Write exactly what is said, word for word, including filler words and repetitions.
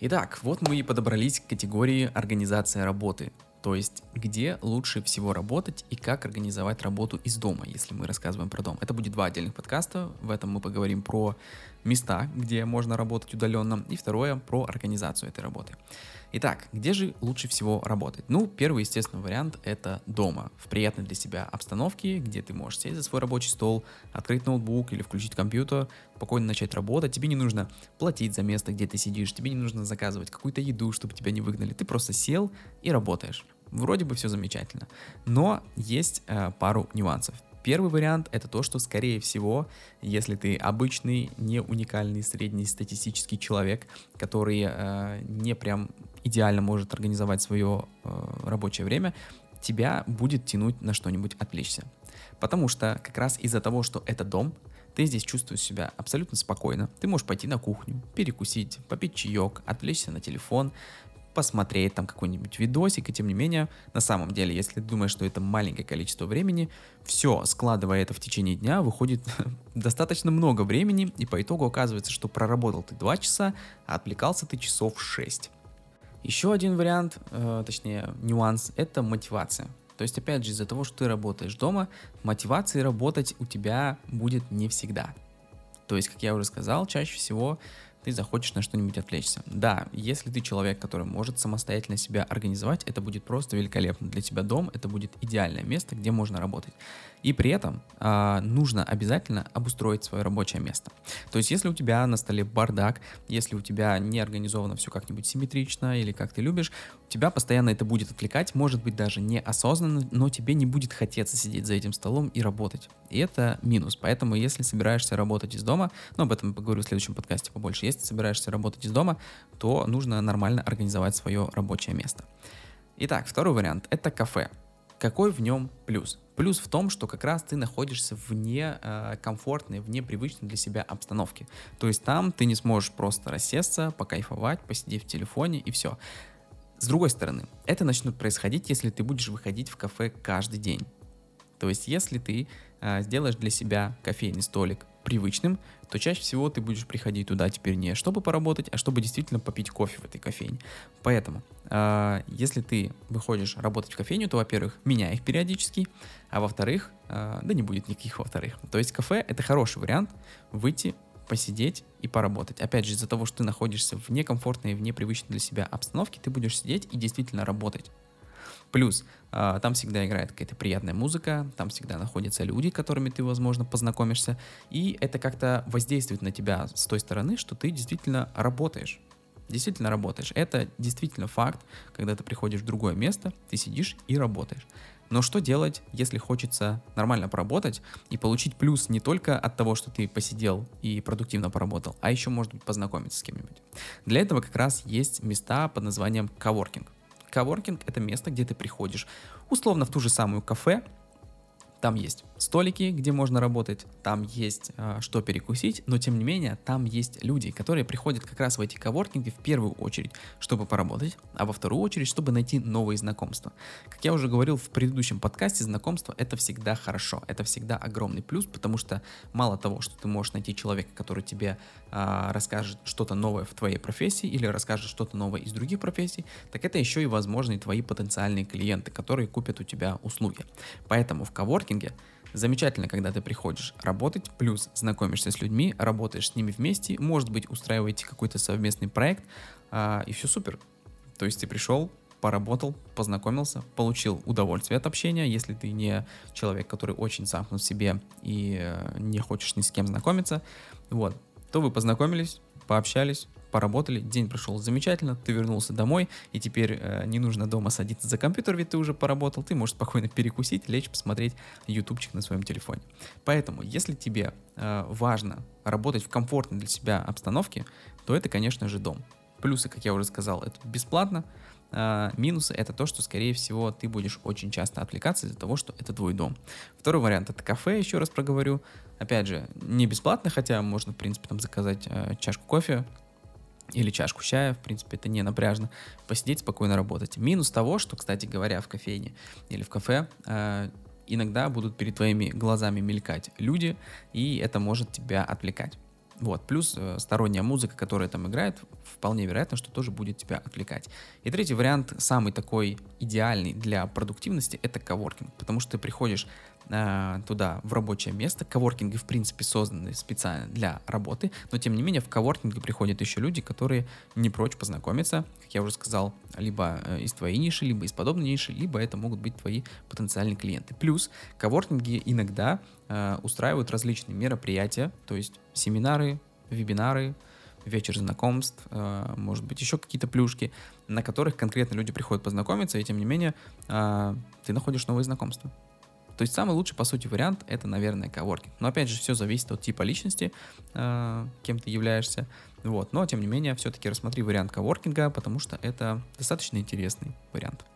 Итак, вот мы и подобрались к категории организация работы, то есть где лучше всего работать и как организовать работу из дома, если мы рассказываем про дом. Это будет два отдельных подкаста, в этом мы поговорим про места, где можно работать удаленно, и второе про организацию этой работы. Итак, где же лучше всего работать? Ну, первый, естественно, вариант — это дома, в приятной для себя обстановке, где ты можешь сесть за свой рабочий стол, открыть ноутбук или включить компьютер, спокойно начать работать. Тебе не нужно платить за место, где ты сидишь, тебе не нужно заказывать какую-то еду, чтобы тебя не выгнали. Ты просто сел и работаешь. Вроде бы все замечательно, но есть э, пару нюансов. Первый вариант — это то, что, скорее всего, если ты обычный, не уникальный, среднестатистический человек, который э, не прям идеально может организовать свое э, рабочее время, тебя будет тянуть на что-нибудь отвлечься. Потому что как раз из-за того, что это дом, ты здесь чувствуешь себя абсолютно спокойно. Ты можешь пойти на кухню, перекусить, попить чаек, отвлечься на телефон, посмотреть там какой-нибудь видосик, и тем не менее, на самом деле, если ты думаешь, что это маленькое количество времени, все, складывая это в течение дня, выходит достаточно много времени, и по итогу оказывается, что проработал ты два часа, а отвлекался ты часов шесть. Еще один вариант, э, точнее нюанс, это мотивация. То есть, опять же, из-за того, что ты работаешь дома, мотивации работать у тебя будет не всегда. То есть, как я уже сказал, чаще всего ты захочешь на что-нибудь отвлечься. Да, если ты человек, который может самостоятельно себя организовать, это будет просто великолепно. Для тебя дом — это будет идеальное место, где можно работать. И при этом э, нужно обязательно обустроить свое рабочее место. То есть, если у тебя на столе бардак, если у тебя не организовано все как-нибудь симметрично или как ты любишь, тебя постоянно это будет отвлекать, может быть, даже неосознанно, но тебе не будет хотеться сидеть за этим столом и работать. И это минус. Поэтому, если собираешься работать из дома, но об этом поговорю в следующем подкасте побольше, если собираешься работать из дома, то нужно нормально организовать свое рабочее место. Итак, второй вариант – это кафе. Какой в нем плюс? Плюс в том, что как раз ты находишься вне э, комфортной, вне привычной для себя обстановки. То есть там ты не сможешь просто рассесться, покайфовать, посидеть в телефоне и все. С другой стороны, это начнет происходить, если ты будешь выходить в кафе каждый день. То есть если ты э, сделаешь для себя кофейный столик привычным, то чаще всего ты будешь приходить туда теперь не чтобы поработать, а чтобы действительно попить кофе в этой кофейне. Поэтому, э, если ты выходишь работать в кофейню, то, во-первых, меняй их периодически, а во-вторых, э, да не будет никаких во-вторых. То есть кафе – это хороший вариант выйти, посидеть и поработать. Опять же, из-за того, что ты находишься в некомфортной, в непривычной для себя обстановке, ты будешь сидеть и действительно работать. Плюс, там всегда играет какая-то приятная музыка, там всегда находятся люди, с которыми ты, возможно, познакомишься, и это как-то воздействует на тебя с той стороны, что ты действительно работаешь. Действительно работаешь. Это действительно факт, когда ты приходишь в другое место, ты сидишь и работаешь. Но что делать, если хочется нормально поработать и получить плюс не только от того, что ты посидел и продуктивно поработал, а еще, может быть, познакомиться с кем-нибудь? Для этого как раз есть места под названием коворкинг. Коворкинг — это место, где ты приходишь условно в ту же самую кафе, там есть столики, где можно работать, там есть э, что перекусить, но тем не менее там есть люди, которые приходят как раз в эти коворкинги в первую очередь, чтобы поработать, а во вторую очередь, чтобы найти новые знакомства. Как я уже говорил в предыдущем подкасте, знакомство — это всегда хорошо, это всегда огромный плюс, потому что мало того, что ты можешь найти человека, который тебе э, расскажет что-то новое в твоей профессии или расскажет что-то новое из других профессий, так это еще и возможные твои потенциальные клиенты, которые купят у тебя услуги. Поэтому в коворкинге замечательно, когда ты приходишь работать, плюс знакомишься с людьми, работаешь с ними вместе, может быть, устраиваете какой-то совместный проект, а, и все супер. То есть ты пришел, поработал, познакомился, получил удовольствие от общения. Если ты не человек, который очень замкнут в себе и э, не хочешь ни с кем знакомиться, вот, то вы познакомились, пообщались, поработали, день прошел замечательно, ты вернулся домой, и теперь э, не нужно дома садиться за компьютер, ведь ты уже поработал, ты можешь спокойно перекусить, лечь, посмотреть ютубчик на своем телефоне. Поэтому, если тебе э, важно работать в комфортной для себя обстановке, то это, конечно же, дом. Плюсы, как я уже сказал, это бесплатно, э, минусы — это то, что, скорее всего, ты будешь очень часто отвлекаться из-за того, что это твой дом. Второй вариант — это кафе, еще раз проговорю. Опять же, не бесплатно, хотя можно, в принципе, там заказать э, чашку кофе, или чашку чая, в принципе, это не напряжно, посидеть, спокойно работать. Минус того, что, кстати говоря, в кофейне или в кафе э, иногда будут перед твоими глазами мелькать люди, и это может тебя отвлекать. Вот. Плюс э, сторонняя музыка, которая там играет, вполне вероятно, что тоже будет тебя отвлекать. И третий вариант, самый такой идеальный для продуктивности, это коворкинг. Потому что ты приходишь э, туда, в рабочее место. Коворкинги, в принципе, созданы специально для работы. Но, тем не менее, в коворкинге приходят еще люди, которые не прочь познакомиться. Как я уже сказал, либо из твоей ниши, либо из подобной ниши, либо это могут быть твои потенциальные клиенты. Плюс коворкинги иногда э, устраивают различные мероприятия, то есть семинары, вебинары, вечер знакомств, э, может быть, еще какие-то плюшки, на которых конкретно люди приходят познакомиться, и тем не менее э, ты находишь новые знакомства. То есть самый лучший, по сути, вариант – это, наверное, коворкинг. Но, опять же, все зависит от типа личности, э, кем ты являешься. Вот. Но, тем не менее, все-таки рассмотри вариант коворкинга, потому что это достаточно интересный вариант.